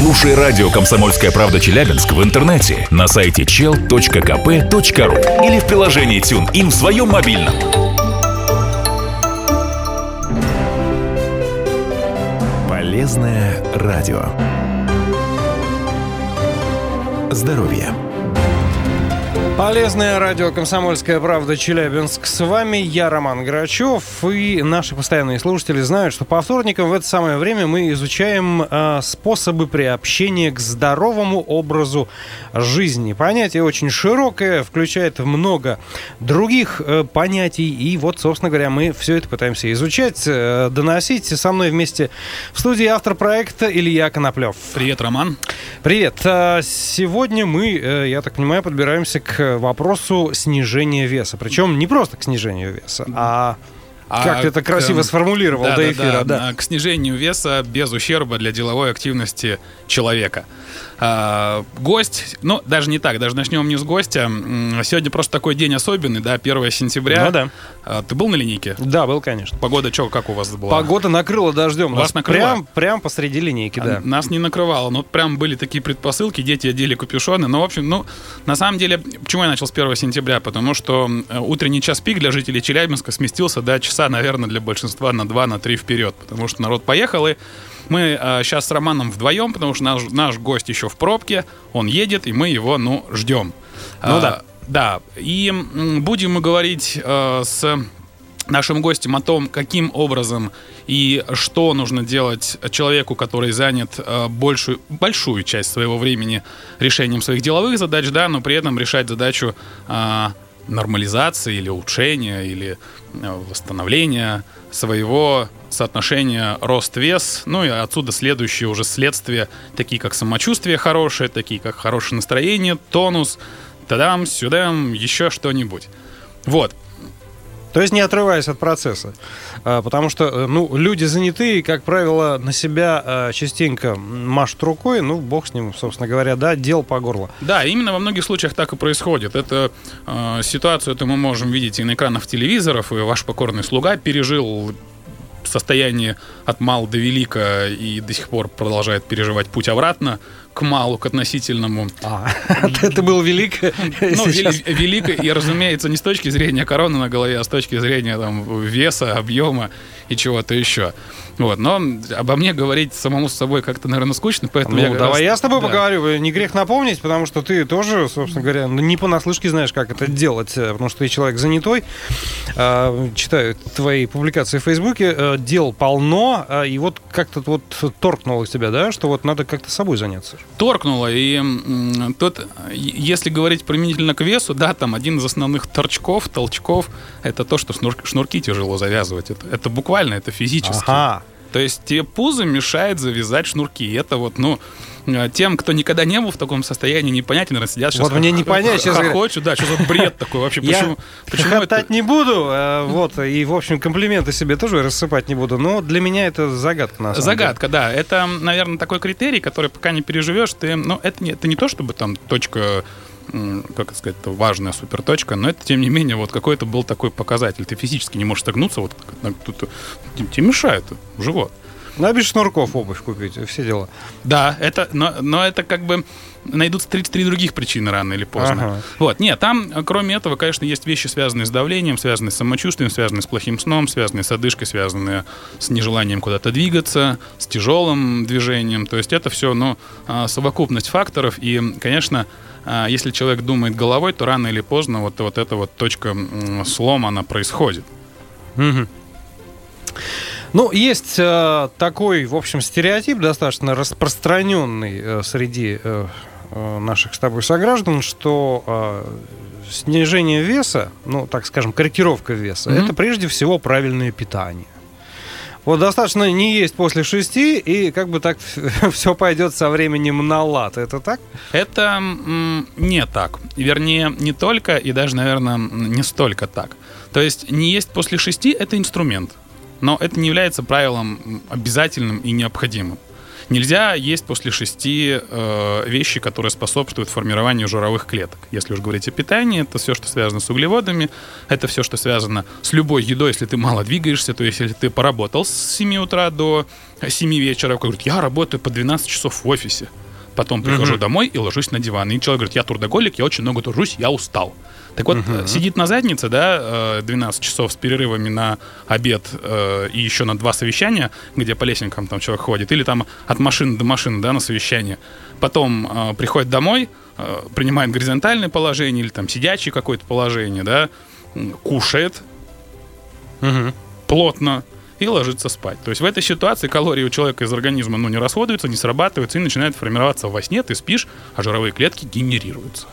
Слушай радио «Комсомольская правда» Челябинск в интернете на сайте chel.kp.ru или в приложении TuneIn в своем мобильном. Полезное радио. Здоровье. Полезное радио «Комсомольская правда» Челябинск. С вами я, Роман Грачев. И наши постоянные слушатели знают, что по вторникам в это самое время мы изучаем способы приобщения к здоровому образу жизни. Понятие очень широкое, включает много других понятий. И вот, собственно говоря, мы все это пытаемся изучать, доносить. Со мной вместе в студии автор проекта Илья Коноплёв. Привет, Роман. Привет. Сегодня мы, я так понимаю, подбираемся к вопросу снижения веса. Причем не просто к снижению веса, а как ты это красиво сформулировал до эфира. Да. К снижению веса без ущерба для деловой активности человека. Гость, даже не так, даже начнем не с гостя. Сегодня просто такой день особенный, 1 сентября. Ты был на линейке? Да, был, конечно. Погода как у вас была? Погода накрыла дождем. Вас накрыло? Прям посреди линейки, да. Нас не накрывало, прям были такие предпосылки, дети одели капюшоны. На самом деле, почему я начал с 1 сентября? Потому что утренний час пик для жителей Челябинска сместился до часа, наверное, для большинства на 2-3 вперед, потому что народ поехал, и мы сейчас с Романом вдвоем, потому что наш гость еще в пробке, он едет, и мы его, ждем. Да, и будем мы говорить с нашим гостем о том, каким образом и что нужно делать человеку, который занят большую часть своего времени решением своих деловых задач, но при этом решать задачу нормализации или улучшения, или восстановления своего соотношения рост-вес, и отсюда следующие уже следствия, такие как самочувствие хорошее, такие как хорошее настроение, тонус, тадам-сюдам, еще что-нибудь. То есть не отрываясь от процесса, потому что люди занятые, как правило, на себя частенько машут рукой, бог с ним, собственно говоря, дел по горло. Да, именно во многих случаях так и происходит. Ситуацию мы можем видеть и на экранах телевизоров, и ваш покорный слуга пережил состояние от мала до велика и до сих пор продолжает переживать путь обратно к малу, к относительному. Это был велик. Велик, и, разумеется, не с точки зрения короны на голове, а с точки зрения веса, объема и чего-то еще. Но обо мне говорить самому с собой как-то, наверное, скучно, поэтому давай я с тобой поговорю. Не грех напомнить, потому что ты тоже, собственно говоря, не понаслышке знаешь, как это делать, потому что ты человек занятой. Читаю твои публикации в Фейсбуке, дел полно, и как-то торкнуло тебя, что надо как-то собой заняться. Торкнуло, и тут, если говорить применительно к весу, один из основных толчков, это то, что шнурки тяжело завязывать. Это буквально, это физически. То есть тебе пузо мешает завязать шнурки. Это тем, кто никогда не был в таком состоянии, непонятно, наверное, сидят сейчас. Мне не понять, сейчас хочу, что за бред такой вообще? Почему хохотать это... не буду, и, в общем, комплименты себе тоже рассыпать не буду, но для меня это загадка, на самом деле. Да, это, наверное, такой критерий, который пока не переживешь, ты, это не то, чтобы точка, как сказать, важная суперточка, но это, тем не менее, какой-то был такой показатель. Ты физически не можешь согнуться, тебе мешает живот. Без шнурков обувь купить, все дела. Да, но это найдутся 33 других причины рано или поздно. Кроме этого, конечно, есть вещи, связанные с давлением, связанные с самочувствием, связанные с плохим сном, связанные с одышкой, связанные с нежеланием куда-то двигаться, с тяжелым движением. То есть это все, совокупность факторов. И, конечно, если человек думает головой, то рано или поздно эта точка слома, она происходит. Есть такой, в общем, стереотип, достаточно распространенный среди наших с тобой сограждан, что снижение веса, так скажем, корректировка веса, это прежде всего правильное питание. Достаточно не есть после 6, и так все пойдет со временем на лад. Это так? Это не так. Вернее, не только и даже, наверное, не столько так. То есть не есть после 6 – это инструмент. Но это не является правилом обязательным и необходимым. Нельзя есть после 6 вещи, которые способствуют формированию жировых клеток. Если уж говорить о питании, это все, что связано с углеводами, это все, что связано с любой едой, если ты мало двигаешься, то есть если ты поработал с 7 утра до 7 вечера, говорит, я работаю по 12 часов в офисе, потом прихожу домой и ложусь на диван. И человек говорит, я трудоголик, я очень много тружусь, я устал. Так вот, сидит на заднице, да, 12 часов с перерывами на обед и еще на 2 совещания, где по лесенкам там человек ходит, или там от машины до машины, да, на совещание. Потом приходит домой, принимает горизонтальное положение или там сидячее какое-то положение, да, кушает плотно и ложится спать. То есть в этой ситуации калории у человека из организма, ну, не расходуются, не срабатываются и начинают формироваться во сне, ты спишь, а жировые клетки генерируются.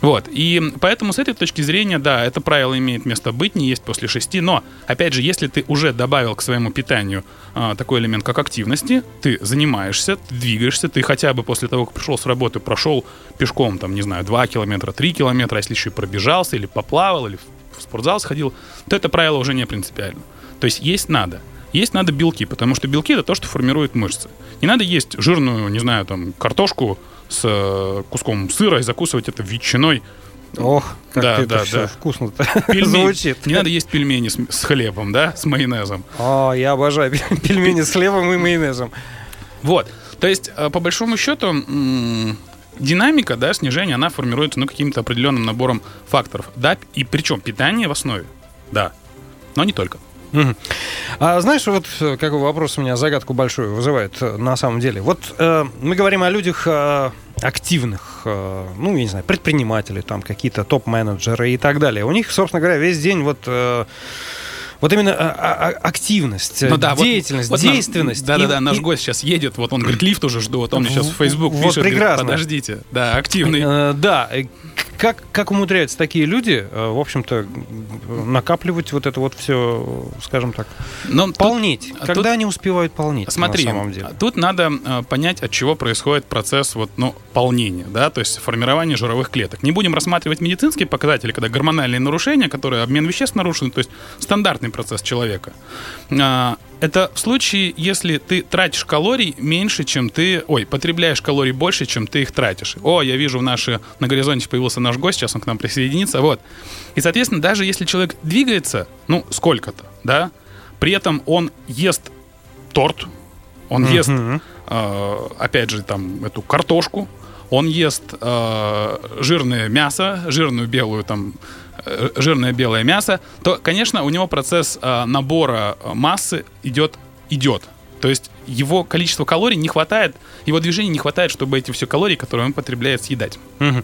Вот. И поэтому с этой точки зрения, да, это правило имеет место быть, не есть после 6. Но, опять же, если ты уже добавил к своему питанию такой элемент, как активности, ты занимаешься, ты двигаешься, ты хотя бы после того, как пришел с работы, прошел пешком, там, не знаю, 2 километра, 3 километра, а если еще и пробежался, или поплавал, или в спортзал сходил, то это правило уже не принципиально. То есть есть надо. Есть надо белки, потому что белки — это то, что формирует мышцы. Не надо есть жирную, не знаю, там, картошку с куском сыра и закусывать это ветчиной. Ох, как да, это да, все да. вкусно-то звучит. Не надо есть пельмени с хлебом, да, с майонезом. О, я обожаю пельмени с хлебом и майонезом. Вот, то есть, по большому счету, динамика, да, снижения, она формируется, ну, каким-то определенным набором факторов. Да, и причем питание в основе, да, но не только. А знаешь, вот какой вопрос у меня загадку большую вызывает на самом деле. Вот мы говорим о людях активных, ну, я не знаю, предприниматели, там какие-то топ-менеджеры и так далее. У них, собственно говоря, весь день вот... Вот именно активность, ну, да, деятельность, вот действенность. Да-да-да, наш гость сейчас едет, вот он говорит, лифт уже жду, вот он мне сейчас в Facebook вот пишет, прекрасно. Говорит, подождите, да, активный. Да, как умудряются такие люди, в общем-то, накапливать вот это вот все, скажем так, но полнеть, когда они успевают полнеть, смотри, на самом деле? Смотри, тут надо понять, от чего происходит процесс вот, ну, полнения, да, то есть формирование жировых клеток. Не будем рассматривать медицинские показатели, когда гормональные нарушения, которые обмен веществ нарушены, то есть стандартный процесс человека. Это в случае, если ты тратишь калорий меньше, чем ты... Ой, потребляешь калорий больше, чем ты их тратишь. О, я вижу, на горизонте появился наш гость, сейчас он к нам присоединится. Вот. И, соответственно, даже если человек двигается, ну, сколько-то, да, при этом он ест торт, он ест, опять же, там, эту картошку, он ест жирное мясо, жирную белую там... жирное белое мясо, то, конечно, у него процесс набора массы идет. То есть его количество калорий не хватает, его движения не хватает, чтобы эти все калории, которые он потребляет, съедать. Ну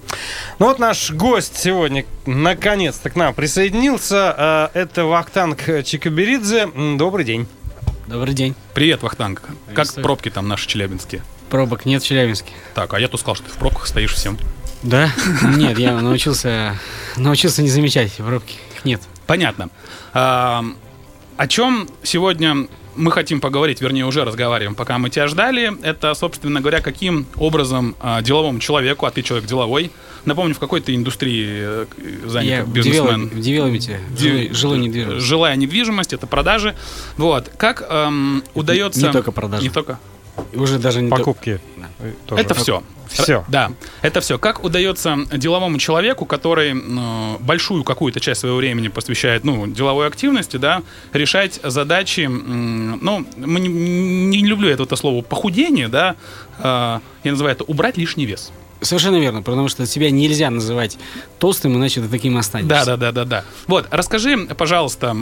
вот наш гость сегодня наконец-то к нам присоединился. Это Вахтанг Чикаберидзе. Добрый день. Добрый день. Привет, Вахтанг. Как пробки там наши челябинские? Пробок нет в Челябинске. Так, а я тут сказал, что ты в пробках стоишь всем. Да? Нет, я научился не замечать пробки. Нет. Понятно. О чем сегодня мы хотим поговорить, вернее, уже разговариваем, пока мы тебя ждали, это, собственно говоря, каким образом деловому человеку, а ты человек деловой, напомню, в какой ты индустрии занят бизнесмен? Я в девелопменте, жилая недвижимость. Жилая недвижимость, это продажи. Вот. Как удается... Не только продажи. Не только... Уже даже не покупки. Тоже. Это все. Все. Да, это все. Как удается деловому человеку, который большую какую-то часть своего времени посвящает, ну, деловой активности, да, решать задачи, ну, не люблю я это слово похудение, да, я называю это убрать лишний вес. Совершенно верно, потому что тебя нельзя называть толстым, иначе ты таким останешься. Да. Вот, расскажи, пожалуйста,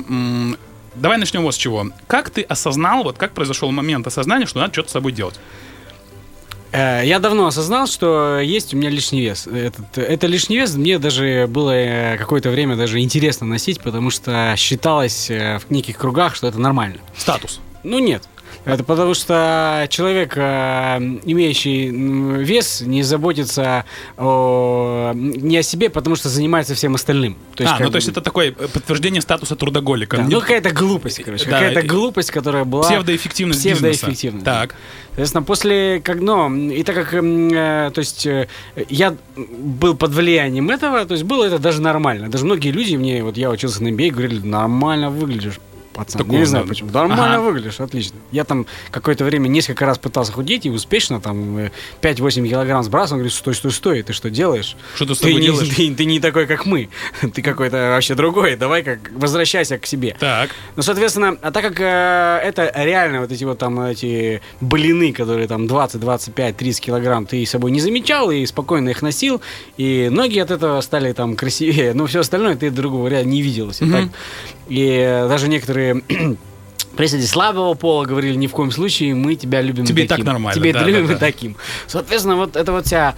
давай начнем вот с чего. Как ты осознал, вот как произошел момент осознания, что надо что-то с собой делать? Я давно осознал, что есть у меня лишний вес. Это лишний вес мне даже было какое-то время даже интересно носить, потому что считалось в неких кругах, что это нормально. Статус? Ну нет. Это потому что человек, имеющий вес, не заботится не о себе, потому что занимается всем остальным. То есть, то есть это такое подтверждение статуса трудоголика. Да, ну какая-то глупость, короче. Да, какая-то глупость, которая была... Псевдоэффективность бизнеса. Псевдоэффективность. Так. Соответственно, после... и так как я был под влиянием этого, то есть было это даже нормально. Даже многие люди мне, вот я учился на MBA, говорили, нормально выглядишь. пацан. Я не знаю почему. Нормально выглядишь, отлично. Я там какое-то время несколько раз пытался худеть и успешно там 5-8 килограмм сбрасывал. Он говорит: стой, ты что делаешь? Что ты с тобой делаешь? Ты не такой, как мы. Ты какой-то вообще другой. Давай возвращайся к себе. Так. Ну, соответственно, а так как это реально вот эти вот там эти блины, которые там 20, 25, 30 килограмм, ты собой не замечал и спокойно их носил, и ноги от этого стали там красивее, но все остальное ты другого реально не видел. Так. И даже некоторые представители слабого пола говорили: ни в коем случае, мы тебя любим таким. Тебе так нормально. Тебе любим и таким. Соответственно, вот эта вот вся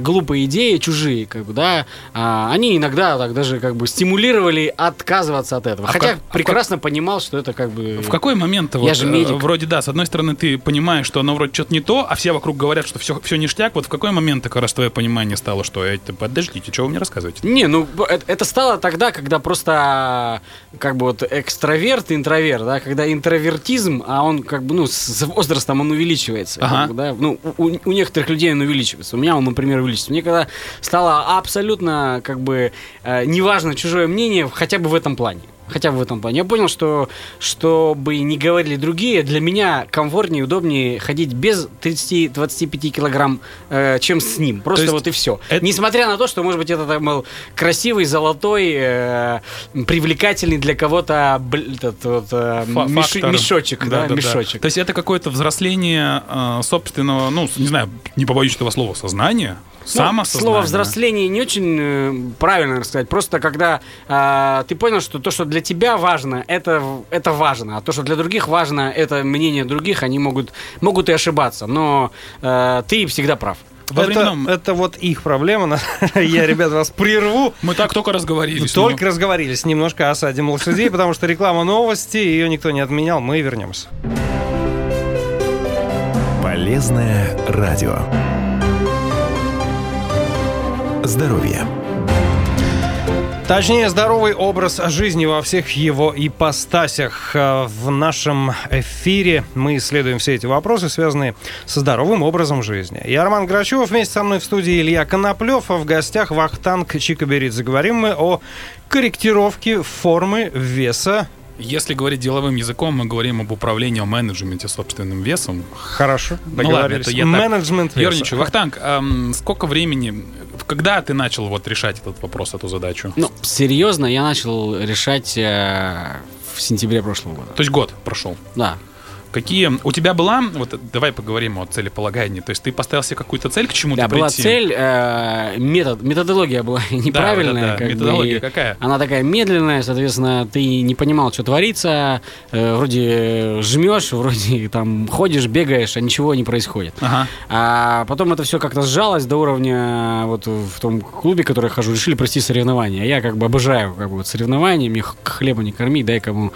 глупые идеи, чужие, как бы, да, они иногда так даже как бы стимулировали отказываться от этого. Хотя прекрасно понимал, что это как бы... В какой момент-то вот... Я же медик. Вроде да, с одной стороны ты понимаешь, что оно вроде что-то не то, а все вокруг говорят, что все ништяк. Вот в какой момент как раз твое понимание стало, что подождите, что вы мне рассказываете? Не, ну это стало тогда, когда просто как бы вот экстраверт, интроверт, да, когда интровертизм, а он как бы, ну, с возрастом он увеличивается. Ага. Как бы, да, ну, у некоторых людей он увеличивается. У меня он, например, увеличивается. Мне когда стало абсолютно, как бы, неважно чужое мнение, хотя бы в этом плане. Я понял, что, что бы ни говорили другие, для меня комфортнее и удобнее ходить без 30-25 килограмм, чем с ним. Просто вот и все. Это... Несмотря на то, что, может быть, это там был красивый, золотой, привлекательный для кого-то этот вот, мешочек. Да. Мешочек. То есть это какое-то взросление собственного, ну, не знаю, не побоюсь этого слова, сознания. Слово «взросление» не очень правильно рассказать. Просто когда ты понял, что то, что для тебя важно, это важно. А то, что для других важно, это мнение других. Они могут и ошибаться. Но ты всегда прав. Это вот их проблема. Я, ребят, вас прерву. Мы так только разговорились. Только разговорились. Немножко осадим лошадей, потому что реклама, новости. Ее никто не отменял. Мы вернемся. Полезное радио. Здоровье. Точнее, здоровый образ жизни во всех его ипостасях. В нашем эфире мы исследуем все эти вопросы, связанные со здоровым образом жизни. Я Роман Грачев, вместе со мной в студии Илья Коноплёв, а в гостях Вахтанг Чикаберидзе. Говорим мы о корректировке формы веса. Если говорить деловым языком, мы говорим об управлении, о менеджменте собственным весом. Хорошо, договорились. Ну, ладно, менеджмент веса. Ерничаю. Вахтанг, сколько времени, когда ты начал вот решать этот вопрос, эту задачу? Ну, серьезно, я начал решать в сентябре прошлого года. То есть год прошел? Да. Какие у тебя была, вот давай поговорим о целеполагании, то есть ты поставил себе какую-то цель, к чему-то прийти? Да, была цель, методология была неправильная. Да. Методология какая? Она такая медленная, соответственно, ты не понимал, что творится, вроде жмешь, вроде там ходишь, бегаешь, а ничего не происходит. Ага. А потом это все как-то сжалось до уровня, вот в том клубе, в который я хожу, решили провести соревнования. А я как бы обожаю как бы вот соревнования, мне хлеба не корми, дай кому-нибудь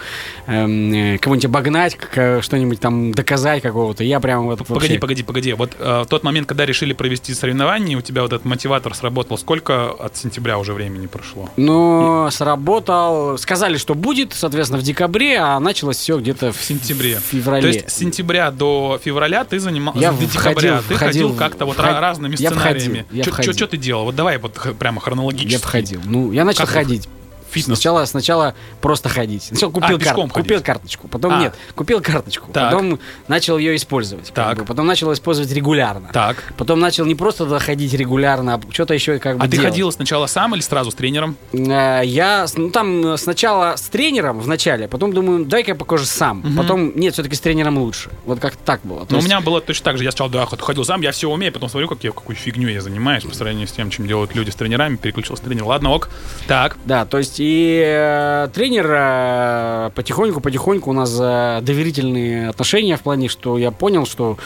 обогнать, что-нибудь там доказать какого-то. Я прям вот Погоди. Вот тот момент, когда решили провести соревнования, у тебя вот этот мотиватор сработал. Сколько от сентября уже времени прошло? Ну, сработал. Сказали, что будет, соответственно, в декабре, а началось все где-то в сентябре. В феврале. То есть с сентября до февраля ты занимался... Я до декабря. Ты ходил как-то вот разными сценариями. Что ты делал? Вот давай вот прямо хронологически. Я входил. Ну, я начал ходить. Фитнес. Сначала просто ходить. Сначала купил, купил карточку, потом нет, купил карточку, так. Потом начал ее использовать, так. Как бы, потом начал использовать регулярно, так. Потом начал не просто туда ходить регулярно, а что-то еще как бы делать. А ты ходил сначала сам или сразу с тренером? Я, ну там сначала с тренером в начале, потом думаю, дай-ка я покажу сам, потом нет, все-таки с тренером лучше. Вот как-то так было. Но у меня было точно так же, я сначала ходил сам, я все умею, потом смотрю, какую фигню я занимаюсь по сравнению с тем, чем делают люди с тренерами, переключился тренер, ладно, ок, так. Да, то есть и тренер потихоньку у нас доверительные отношения в плане, что я понял, что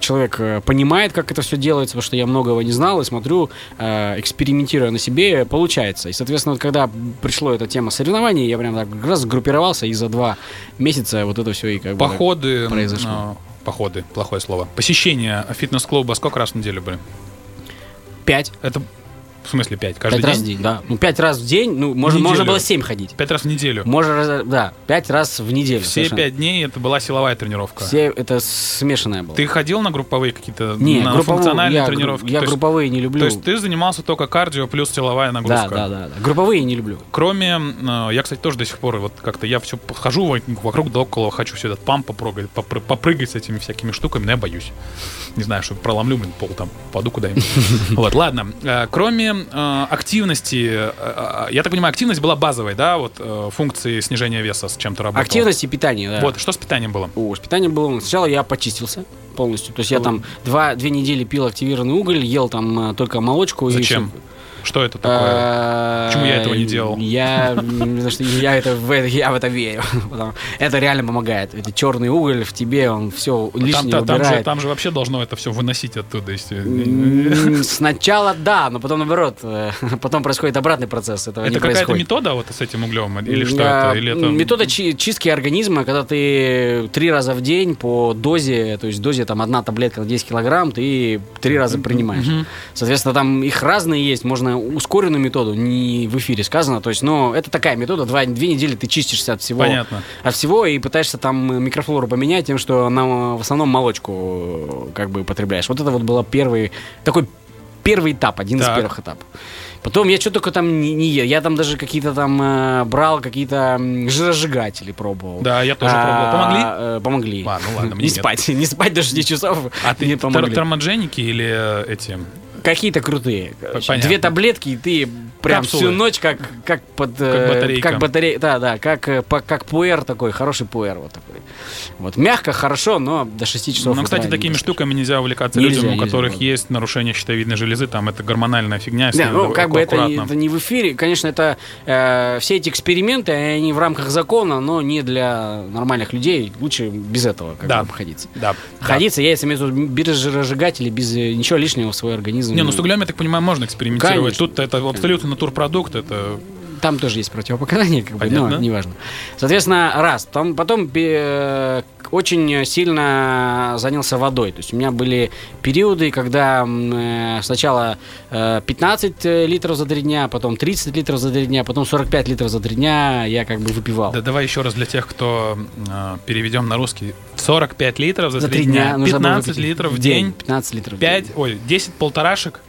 человек понимает, как это все делается, потому что я многого не знал, и смотрю, экспериментируя на себе, получается. И, соответственно, вот, когда пришла эта тема соревнований, я прям так раз сгруппировался, и за 2 месяца вот это все и как бы произошло. Походы, плохое слово. Посещение фитнес-клуба сколько раз в неделю были? 5. Это... В смысле 5? Каждый 5 день? 5 раз в день, да. Ну, 5 раз в день, ну, можно было 7 ходить. 5 раз в неделю? Можно, да, 5 раз в неделю. Все совершенно. 5 дней это была силовая тренировка? Все, это смешанная была. Ты ходил на групповые какие-то, не, на функциональные тренировки? Я групповые есть, не люблю. То есть ты занимался только кардио плюс силовая нагрузка? Да, да, да, да. Групповые не люблю. Кроме, я, кстати, тоже до сих пор вот как-то, я все хожу вокруг да около, хочу все этот памп попрыгать с этими всякими штуками, но я боюсь. Не знаю, что проломлю, блин, пол там, паду куда-нибудь. Вот, ладно. Кроме активности, я так понимаю, активность была базовой, да, вот функции снижения веса с чем-то работала? Активность и питание, да. Вот, что с питанием было? С питанием было, сначала я почистился полностью, то есть я там 2 недели пил активированный уголь, ел там только молочку. Зачем? Что это такое? Почему я этого не делал? Я в это верю. Это реально помогает. Это черный уголь в тебе, он все лишнее убирает. Там же вообще должно это все выносить оттуда. Сначала да, но потом наоборот. Потом происходит обратный процесс. Это какая-то метода вот с этим углем? Или что это? Метода чистки организма, когда ты 3 раза в день по дозе, то есть дозе там 1 таблетка на 10 килограмм, ты 3 раза принимаешь. Соответственно, там их разные есть. Можно ускоренную методу, не в эфире сказано, то есть, но это такая метода, 2 недели ты чистишься от всего. Понятно. От всего и пытаешься там микрофлору поменять тем, что в основном молочку как бы потребляешь. Вот это вот был первый этап, один из первых этапов. Потом я что только там не ел. Я там даже какие-то там брал, какие-то жиросжигатели пробовал. Да, я тоже пробовал. Помогли? Помогли. Ладно, мне не спать даже 10 часов. А ты термодженики или эти... Какие-то крутые. Понятно. 2 таблетки, и ты прям капсулы. Всю ночь как под... Как батарейка. Да, как пуэр такой, хороший пуэр вот такой. Вот мягко, хорошо, но до 6 часов. Но, кстати, такими штуками нельзя увлекаться людям, у которых есть нарушение щитовидной железы, там это гормональная фигня. Да, ну, как бы это не в эфире. Конечно, это все эти эксперименты, они в рамках закона, но не для нормальных людей. Лучше без этого как бы обходиться. Да. Обходиться, я имею в виду, без жиросжигателей, без ничего лишнего в свой организм. Не, ну с углями, я так понимаю, можно экспериментировать. Конечно. Тут это абсолютно натурпродукт, это... Там тоже есть противопоказания, как бы, но неважно. Соответственно, раз. Потом очень сильно занялся водой. То есть у меня были периоды, когда сначала 15 литров за 3 дня, потом 30 литров за 3 дня, потом 45 литров за 3 дня я как бы выпивал. Да, давай еще раз для тех, кто переведем на русский. 45 литров за 3 дня, 15 литров в день, 15 литров в день. 10 полторашек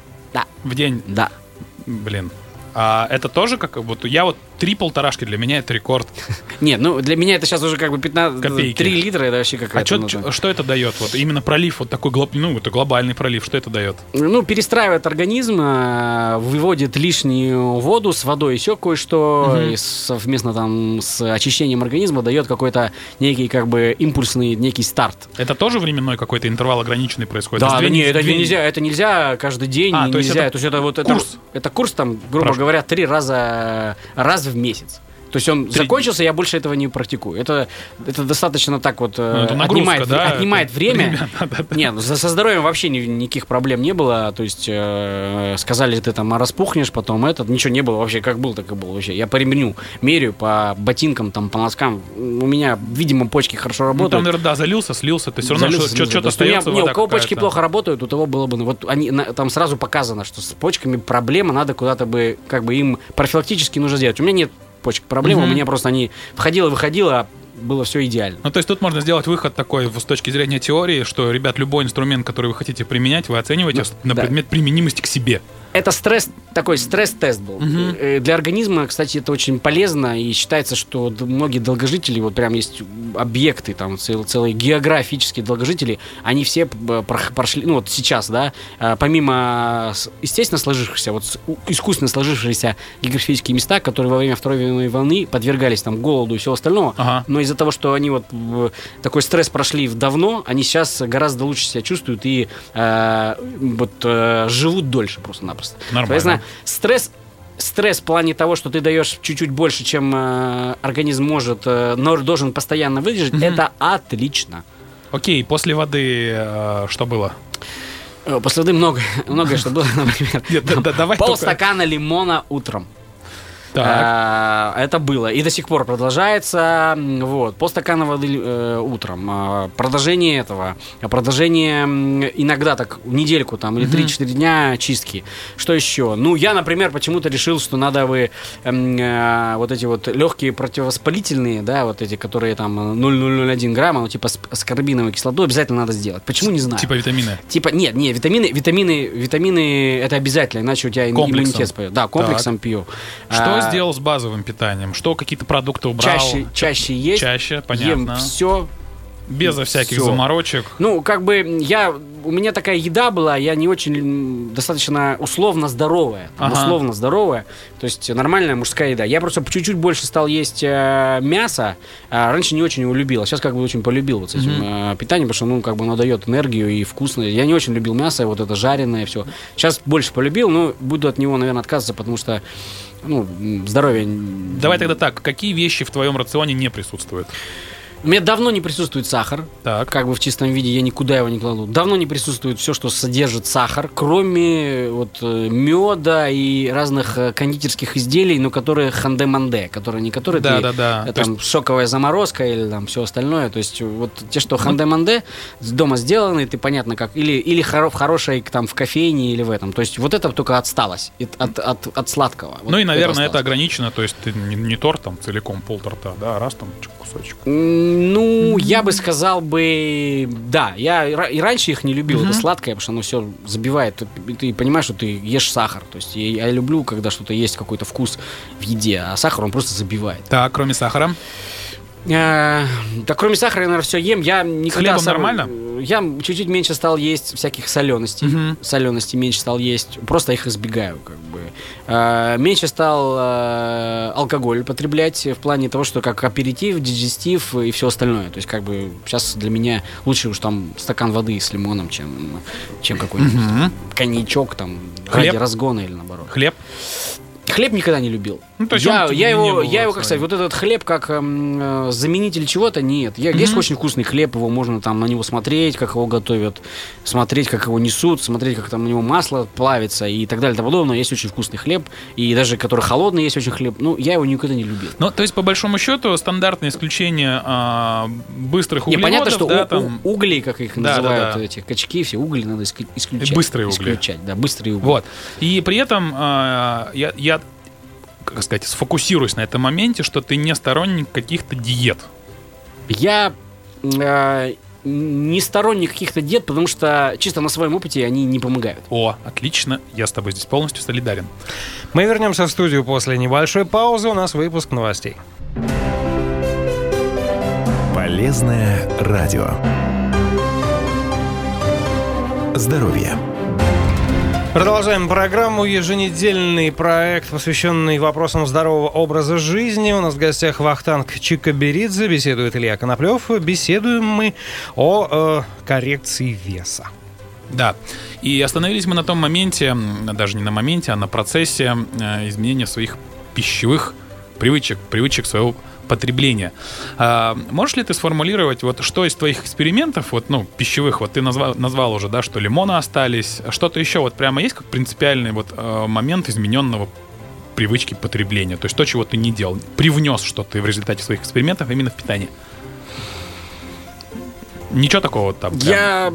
в день. Да. Блин. А это тоже как... Вот я вот 3 полторашки, для меня это рекорд. Нет, ну для меня это сейчас уже как бы 15... Копейки. 3 литра это вообще какая-то... Что это дает? Вот именно пролив, вот такой глобальный пролив, что это дает? Ну, перестраивает организм, выводит лишнюю воду с водой, еще кое-что, и совместно там с очищением организма дает какой-то некий как бы импульсный, некий старт. Это тоже временной какой-то интервал ограниченный происходит? Да, нет, это нельзя каждый день, то есть это курс? Это курс там, грубо говоря, 3 раза в месяц. То есть он закончился, я больше этого не практикую. Это достаточно так вот отнимает время. Нет, со здоровьем вообще никаких проблем не было. То есть сказали, ты там распухнешь, потом ничего не было вообще, как был, так и был вообще. Я по ремню меряю, по ботинкам, там, по носкам. У меня, видимо, почки хорошо работают. Ну, там, наверное, залился, слился, то все равно что-то остается. У кого почки плохо работают, у того было бы... Вот там сразу показано, что с почками проблема, надо куда-то бы, как бы им профилактически нужно сделать. У меня нет почек проблемы, у меня просто они входило-выходило, было все идеально. Ну, то есть тут можно сделать выход такой с точки зрения теории, что, ребят, любой инструмент, который вы хотите применять, вы оцениваете на предмет применимости к себе. Это стресс-тест был. Для организма, кстати, это очень полезно, и считается, что многие долгожители, вот прям есть объекты, там целые географические долгожители, они все прошли, ну вот сейчас, да, помимо естественно сложившихся, вот искусственно сложившиеся географические места, которые во время Второй мировой войны подвергались там голоду и всего остального, но из-за того, что они вот такой стресс прошли давно, они сейчас гораздо лучше себя чувствуют и живут дольше просто-напросто. Соответственно, стресс в плане того, что ты даешь чуть-чуть больше, чем организм может, но должен постоянно выдержать, это отлично. Окей, после воды что было? После воды многое что было, например. Полстакана лимона утром. Это было. И до сих пор продолжается. Вот. По стакану воды утром. Продолжение этого. Продолжение иногда так недельку там или 3-4 дня чистки. Что еще? Ну, я, например, почему-то решил, что надо бы вот эти вот легкие противовоспалительные, да, вот эти, которые там 0,001 грамма, ну, типа с карбиновой кислотой, обязательно надо сделать. Почему, не знаю. Типа витамины? Типа, нет, не витамины. Витамины это обязательно, иначе у тебя иммунитет спадет. Да, комплексом пью. Что сделал с базовым питанием? Что, какие-то продукты убрал? Чаще есть. Чаще, понятно. Ем все. Безо всяких заморочек. Ну, как бы у меня такая еда была, я не очень, достаточно условно здоровая. Условно здоровая, то есть нормальная мужская еда. Я просто чуть-чуть больше стал есть мясо. Раньше не очень его любил, а сейчас как бы очень полюбил вот с этим питанием, потому что, ну, как бы оно дает энергию и вкусно. Я не очень любил мясо, вот это жареное, все. Сейчас больше полюбил, но буду от него, наверное, отказываться, потому что, ну, здоровье... Давай тогда так, какие вещи в твоем рационе не присутствуют? У меня давно не присутствует сахар. Так. Как бы в чистом виде я никуда его не кладу. Давно не присутствует все, что содержит сахар, кроме вот меда и разных кондитерских изделий, но которые ханде-манде, которые ты, там, есть... шоковая заморозка или там все остальное. То есть вот те, что ханде-манде дома сделаны, ты понятно как, или хорошей там в кофейне или в этом. То есть вот это только отсталось от сладкого. Вот, ну и, наверное, это ограничено, то есть ты не торт там целиком, полторта, да, раз там кусочек. Ну, я бы сказал бы... Да, я и раньше их не любил. Это сладкое, потому что оно все забивает. Ты понимаешь, что ты ешь сахар. То есть я люблю, когда что-то есть, какой-то вкус в еде. А сахар, он просто забивает. Так, кроме сахара? Так, кроме сахара я, наверное, все ем. Я никогда... С хлебом нормально? Я чуть-чуть меньше стал есть всяких соленостей. Соленостей меньше стал есть. Просто их избегаю, как бы. Меньше стал алкоголь потреблять в плане того, что как аперитив, дигестив и все остальное. То есть, как бы, сейчас для меня лучше уж там стакан воды с лимоном, чем какой-нибудь коньячок там ради разгона или наоборот. Хлеб? Хлеб никогда не любил. Ну, то есть я его как сказать, вот этот хлеб как заменитель чего-то, нет. Есть очень вкусный хлеб, его можно там на него смотреть, как его готовят, смотреть, как его несут, смотреть, как там на него масло плавится и так далее и тому подобное. Есть очень вкусный хлеб, и даже который холодный, есть очень хлеб. Ну, я его никогда не любил. Ну, то есть, по большому счету, стандартное исключение быстрых углеводов. Понятно, что да, угли, как их называют, эти качки, все угли надо исключать. Быстрые угли. Быстрые угли. Вот. И при этом я как сказать, сфокусируюсь на этом моменте, что ты не сторонник каких-то диет. Я не сторонник каких-то диет, потому что чисто на своем опыте они не помогают. О, отлично, я с тобой здесь полностью солидарен. Мы вернемся в студию после небольшой паузы, у нас выпуск новостей. Полезное радио. Здоровье. Продолжаем программу. Еженедельный проект, посвященный вопросам здорового образа жизни. У нас в гостях Вахтанг Чикаберидзе. Беседует Илья Коноплёв. Беседуем мы о коррекции веса. Да. И остановились мы на том моменте, даже не на моменте, а на процессе изменения своих пищевых привычек своего потребления. Можешь ли ты сформулировать, вот что из твоих экспериментов, вот, ну, пищевых, вот ты назвал уже, да, что лимоны остались, что-то еще, вот прямо есть как принципиальный вот момент измененного привычки потребления, то есть то, чего ты не делал, привнес, что ты в результате своих экспериментов именно в питание? Ничего такого там. Я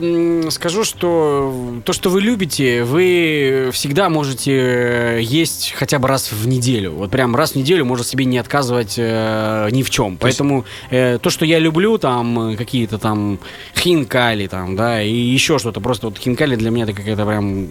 скажу, что то, что вы любите, вы всегда можете есть хотя бы раз в неделю. Вот прям раз в неделю можно себе не отказывать ни в чем. Поэтому то, что я люблю, там какие-то там хинкали, там, да, и еще что-то. Просто вот хинкали для меня это какая-то прям...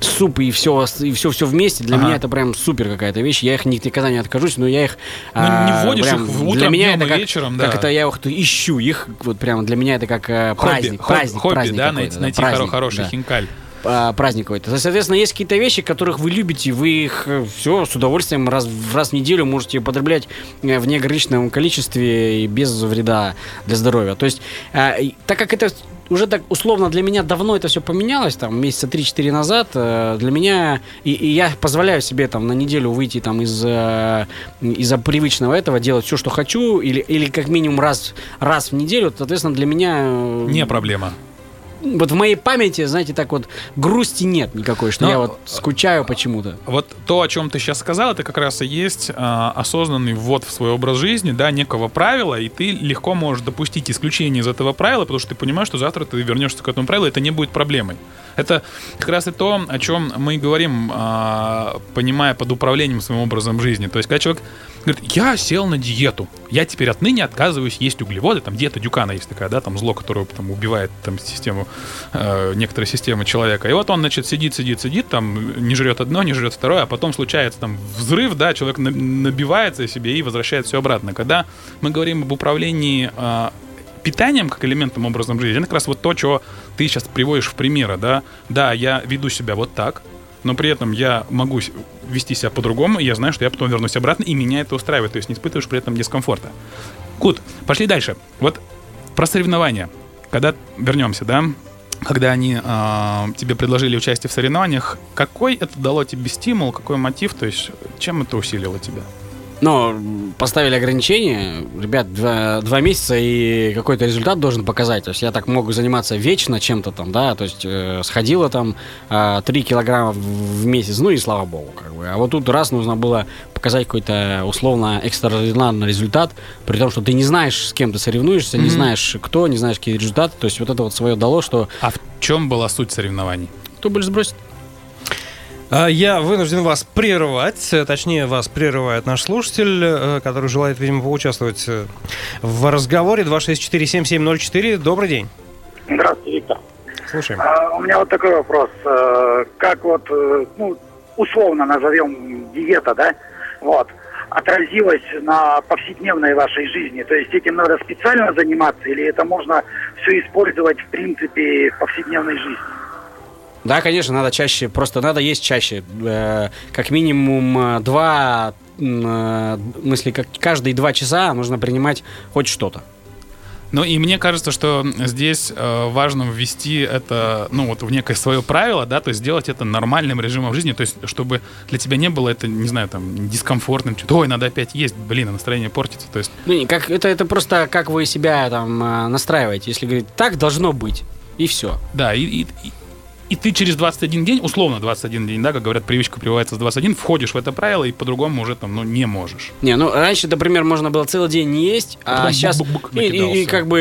суп и все вместе. Для меня это прям супер какая-то вещь. Я их никогда не откажусь, но я их... не вводишь их в утром, днем и вечером. Как это я их ищу. Их вот прям для меня это как праздник. Хобби, да, найти хороший хинкаль. Праздник какой-то. Соответственно, есть какие-то вещи, которых вы любите, вы их все с удовольствием раз в неделю можете употреблять в неограниченном количестве и без вреда для здоровья. То есть, так как это... Уже так условно для меня давно это все поменялось, там, месяца 3-4 назад. Для меня, и я позволяю себе там на неделю выйти там из-за привычного этого, делать все, что хочу, или как минимум раз в неделю, соответственно, для меня... Не проблема. вот в моей памяти, знаете, так вот грусти нет никакой, что я вот скучаю почему-то. Вот то, о чем ты сейчас сказал, это как раз и есть осознанный ввод в свой образ жизни, да, некого правила, и ты легко можешь допустить исключение из этого правила, потому что ты понимаешь, что завтра ты вернешься к этому правилу, и это не будет проблемой. Это как раз и то, о чем мы и говорим, понимая под управлением своим образом жизни. То есть, когда человек говорит, я сел на диету, я теперь отныне отказываюсь есть углеводы, там диета Дюкана есть такая, да, там зло, которое там убивает там систему, некоторые системы человека. И вот он, значит, сидит, там не жрет одно, не жрет второе, а потом случается там взрыв, да, человек набивается себе и возвращает все обратно. Когда мы говорим об управлении питанием как элементом образом жизни, это как раз вот то, чего ты сейчас приводишь в примеры, да. Да, я веду себя вот так, но при этом я могу вести себя по-другому, и я знаю, что я потом вернусь обратно, и меня это устраивает, то есть не испытываешь при этом дискомфорта. Good, пошли дальше. Вот про соревнования. Когда вернемся, да, когда они тебе предложили участие в соревнованиях, какой это дало тебе стимул, какой мотив, то есть чем это усилило тебя? Ну, поставили ограничения, ребят, два месяца и какой-то результат должен показать. То есть я так могу заниматься вечно чем-то там, да, то есть сходила там 3 килограмма в месяц, ну и слава богу, как бы. А вот тут раз нужно было показать какой-то условно экстраординарный результат, при том, что ты не знаешь, с кем ты соревнуешься, не знаешь кто, не знаешь какие результаты, то есть вот это вот свое дало, что... А в чем была суть соревнований? Кто больше сбросит? Я вынужден вас прервать, точнее, вас прерывает наш слушатель, который желает, видимо, поучаствовать в разговоре. 264-7704. Добрый день. Здравствуйте, Виктор. Слушаем. У меня вот такой вопрос. Как вот, ну, условно назовем диета, да, вот, отразилась на повседневной вашей жизни? То есть этим надо специально заниматься или это можно все использовать, в принципе, в повседневной жизни? Да, конечно, надо чаще, просто надо есть чаще. Как минимум каждые 2 часа нужно принимать хоть что-то. Ну и мне кажется, что здесь важно ввести это, ну вот в некое свое правило, да, то есть сделать это нормальным режимом жизни, то есть чтобы для тебя не было это, не знаю, там, дискомфортным, что-то, ой, надо опять есть, блин, а настроение портится, то есть... Ну, как, это просто как вы себя там настраиваете, если говорить, так должно быть, и все. Да, и ты через 21 день, условно 21 день, да, как говорят, привычка прививается с 21, входишь в это правило и по-другому уже там, ну, не можешь. Не, ну, раньше, например, можно было целый день не есть, а сейчас... И как бы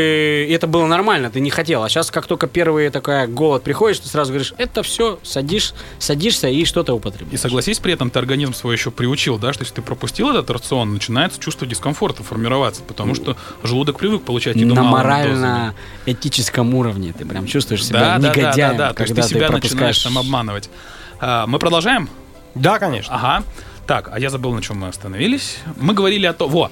это было нормально, ты не хотел. А сейчас, как только первый такой голод приходишь, ты сразу говоришь, это все, садишься и что-то употребляешь. И согласись, при этом ты организм свой еще приучил, да, что если ты пропустил этот рацион, начинается чувство дискомфорта формироваться, потому что желудок привык получать еду малыми дозами. На морально-этическом уровне ты прям чувствуешь себя негодяем, когда себя начинаешь там обманывать. Мы продолжаем? Да, конечно. Ага. Так, а я забыл, на чем мы остановились. Мы говорили о том...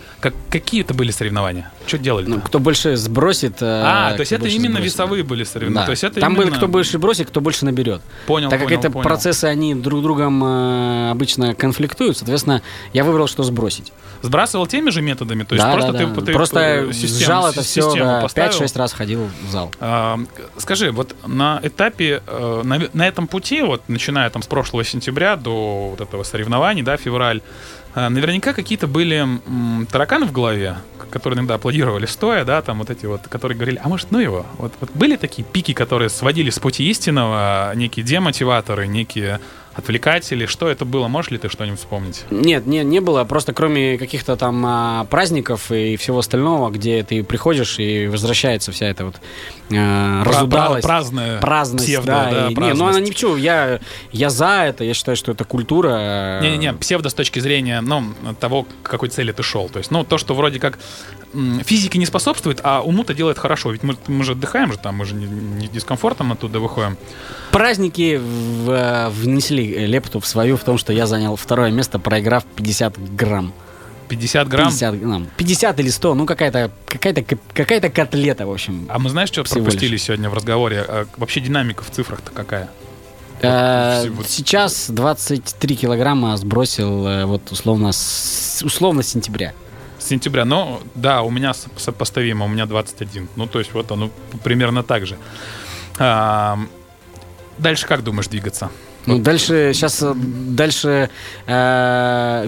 какие это были соревнования? Что делали? Ну, кто больше сбросит... то есть это именно сбросит. Весовые были соревнования. Да. То есть это там именно... был кто больше бросит, кто больше наберет. Понял, так как это процессы, они друг другом обычно конфликтуют, соответственно, я выбрал, что сбросить. Сбрасывал теми же методами? То есть ты просто сжал это все, да, 5-6 раз ходил в зал. Скажи, вот на этапе, на этом пути, вот начиная там с прошлого сентября до вот этого соревнования, да, февраль, наверняка какие-то были тараканы в голове, которые иногда аплодировали стоя, да, там вот эти вот, которые говорили, а может, ну его? Вот были такие пики, которые сводили с пути истинного, некие демотиваторы, некие отвлекатели, что это было? Можешь ли ты что-нибудь вспомнить? Нет, не было, просто кроме каких-то там праздников и всего остального, где ты приходишь и возвращается вся эта вот разудалость. Праздность, псевдо, да. И, праздность. Не, ну она ни к чему, я за это, я считаю, что это культура. Не, псевдо с точки зрения, ну, того, к какой цели ты шел, то есть, ну, то, что вроде как физике не способствует, а уму-то делает хорошо, ведь мы же отдыхаем же там, мы же не дискомфортом оттуда выходим. Праздники внесли лепту в том, что я занял 2-е место, проиграв 50 грамм. 50 грамм? 50 или 100, ну какая-то котлета, в общем. А мы, знаешь, что пропустили сегодня в разговоре? А вообще динамика в цифрах-то какая? Сейчас 23 килограмма сбросил вот условно с сентября. С сентября, но да, у меня сопоставимо, у меня 21. Ну, то есть вот оно примерно так же. Дальше как думаешь двигаться? Ну, дальше, сейчас,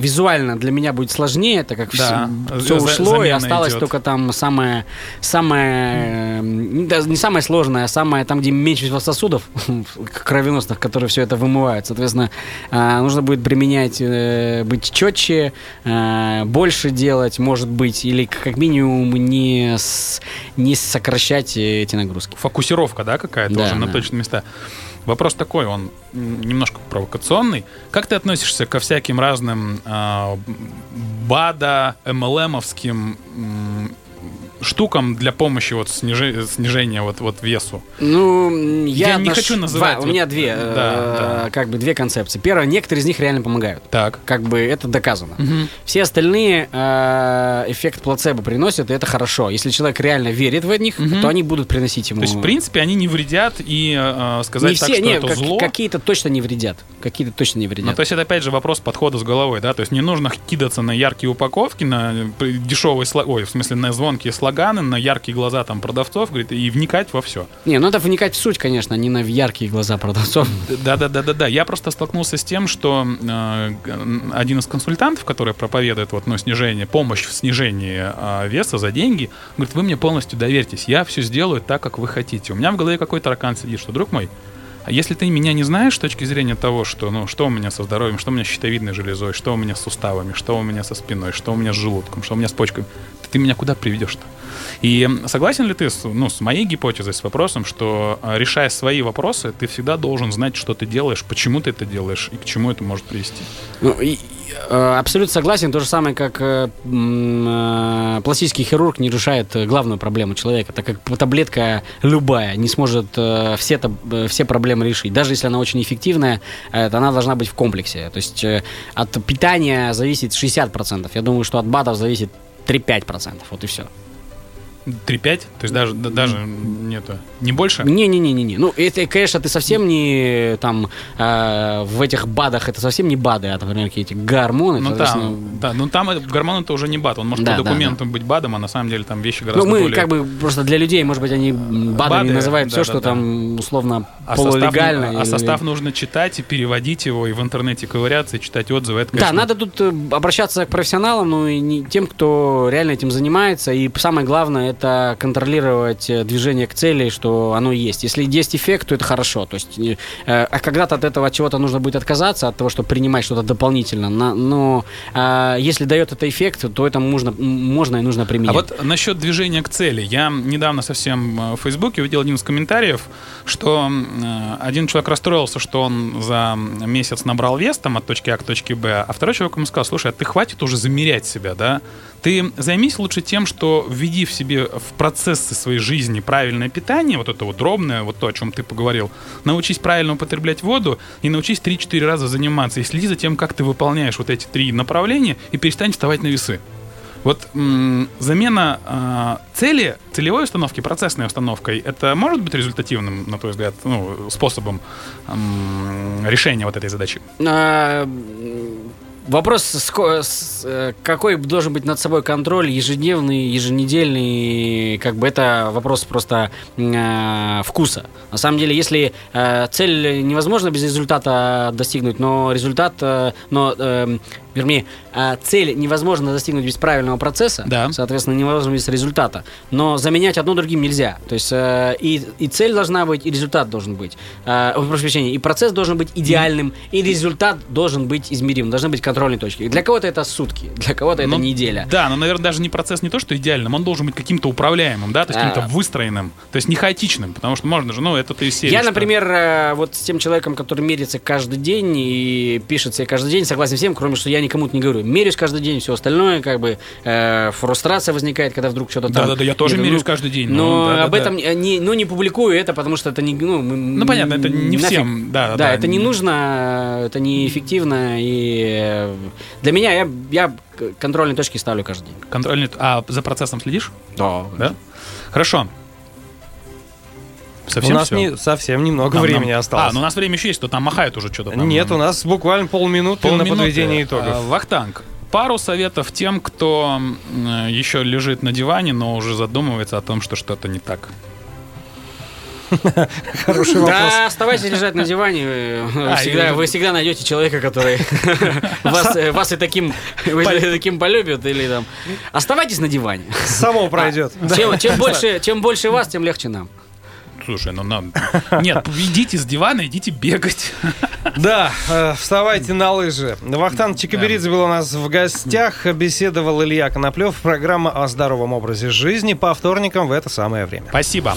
визуально для меня будет сложнее, так как все ушло, и осталось только там самое не самое сложное, а самое там, где меньше всего сосудов кровеносных, которые все это вымывают. Соответственно, нужно будет применять, быть четче, больше делать, может быть, или как минимум не сокращать эти нагрузки. Фокусировка, да, какая-то уже на точные места. Вопрос такой, он немножко провокационный. Как ты относишься ко всяким разным БАДа, MLM-овским штукам для помощи вот снижения вот весу? Ну, я не хочу называть. У меня две, как бы две концепции. Первое, некоторые из них реально помогают. Так. Как бы это доказано. Угу. Все остальные эффект плацебо приносят, и это хорошо. Если человек реально верит в них, угу, то они будут приносить ему. То есть, в принципе, они не вредят, и сказать не так, все, что это зло. Какие-то точно не вредят. Какие-то точно не вредят. Ну, то есть, это опять же вопрос подхода с головой, да? То есть, не нужно кидаться на яркие упаковки, на дешевые на звонкие слова, на яркие глаза там продавцов, говорит, и вникать во все. Не, ну это вникать в суть, конечно, не на яркие глаза продавцов. Да. Я просто столкнулся с тем, что один из консультантов, который проповедует снижение, помощь в снижении веса за деньги, говорит, вы мне полностью доверьтесь, я все сделаю так, как вы хотите. У меня в голове какой таракан сидит, что, друг мой, если ты меня не знаешь с точки зрения того, что, что у меня со здоровьем, что у меня с щитовидной железой, что у меня с суставами, что у меня со спиной, что у меня с желудком, что у меня с почками, ты меня куда приведешь-то? И согласен ли ты с моей гипотезой, с вопросом, что, решая свои вопросы, ты всегда должен знать, что ты делаешь, почему ты это делаешь и к чему это может привести? Абсолютно согласен. То же самое, как пластический хирург не решает главную проблему человека, так как таблетка любая не сможет все проблемы решить. Даже если она очень эффективная, она должна быть в комплексе. То есть от питания зависит 60%. Я думаю, что от БАДов зависит 3-5%. Вот и все. 3-5? То есть даже нету. Не больше? Не. Ну, это, конечно, ты совсем не там в этих БАДах, это совсем не БАДы, а, например, какие-то гормоны. Там гормоны-то уже не БАД. Он может по документам быть БАДом, а на самом деле там вещи гораздо более... Ну, мы как бы просто для людей, может быть, они БАДами называют все, что там условно полулегально. Состав нужно читать и переводить его, и в интернете ковыряться, и читать отзывы. Это, конечно... Да, надо тут обращаться к профессионалам, и не тем, кто реально этим занимается. И самое главное, это контролировать движение к цели, что оно есть. Если есть эффект, то это хорошо. То есть, когда-то от этого от чего-то нужно будет отказаться, от того, чтобы принимать что-то дополнительно. Но если дает это эффект, то это можно и нужно применять. А вот насчет движения к цели. Я недавно совсем в Фейсбуке увидел один из комментариев, что один человек расстроился, что он за месяц набрал вес там, от точки А к точке Б, а второй человек ему сказал, слушай, а ты хватит уже замерять себя, да? Ты займись лучше тем, что введи в себе в процессы своей жизни правильное питание, вот это ровное, то, о чем ты поговорил. Научись правильно употреблять воду и научись 3-4 раза заниматься. И следи за тем, как ты выполняешь эти 3 направления и перестань вставать на весы. Замена целевой установки процессной установкой, это может быть результативным, на твой взгляд, способом решения этой задачи? Вопрос, какой должен быть над собой контроль, ежедневный, еженедельный, как бы это вопрос просто вкуса. На самом деле, если цель невозможно без результата достигнуть, цель невозможно достигнуть без правильного процесса, соответственно, невозможно без результата, но заменять одно другим нельзя. То есть и цель должна быть, и результат должен быть. И процесс должен быть идеальным, и результат должен быть измеримым, должны быть контрольные точки. Для кого-то это сутки, для кого-то это неделя. Да, но, наверное, даже не процесс не то, что идеальным, он должен быть каким-то управляемым, да, то есть каким-то выстроенным, то есть не хаотичным, потому что можно же, это ты все... Я, например, с тем человеком, который мерится каждый день и пишет себе каждый день, согласен всем, кроме что я никому-то не говорю. Мерюсь каждый день, все остальное, как бы фрустрация возникает, когда вдруг что-то там... Да, я тоже мерюсь каждый день. Но об этом не публикую это, потому что это не... понятно, это не всем. Да, это не нужно, это неэффективно, и для меня я контрольные точки ставлю каждый день. А за процессом следишь? Да. Хорошо. Совсем у нас совсем немного времени осталось. У нас время еще есть, то там махают уже что-то. Нет, у нас буквально полминуты на подведение итогов. Вахтанг, пару советов тем, кто еще лежит на диване, но уже задумывается о том, что что-то не так. Хороший вопрос. Да, оставайтесь лежать на диване. Вы всегда найдете человека, который вас и таким полюбит. Или там. Оставайтесь на диване. Само пройдет. Чем больше вас, тем легче нам. Слушай, ну нам... Нет, идите с дивана, идите бегать. Да, вставайте на лыжи. Вахтанг Чикаберидзе был у нас в гостях. Беседовал Илья Коноплёв. Программа о здоровом образе жизни по вторникам в это самое время. Спасибо.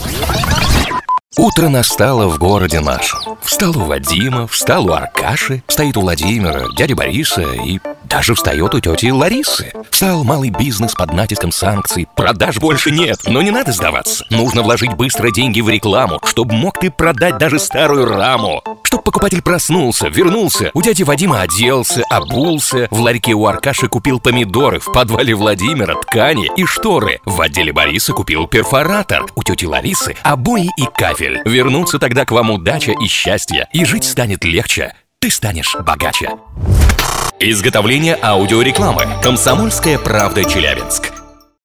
Утро настало в городе нашем. Встал у Вадима, встал у Аркаши, стоит у Владимира, дяди Бориса и даже встает у тети Ларисы. Встал малый бизнес под натиском санкций. Продаж больше нет, но не надо сдаваться. Нужно вложить быстро деньги в рекламу, чтобы мог ты продать даже старую раму. Чтоб покупатель проснулся, вернулся, у дяди Вадима оделся, обулся, в ларьке у Аркаши купил помидоры, в подвале Владимира ткани и шторы, в отделе Бориса купил перфоратор, у тети Ларисы обои и кафель. Вернутся тогда к вам удача и счастье, и жить станет легче, ты станешь богаче. Изготовление аудиорекламы. Комсомольская правда, Челябинск.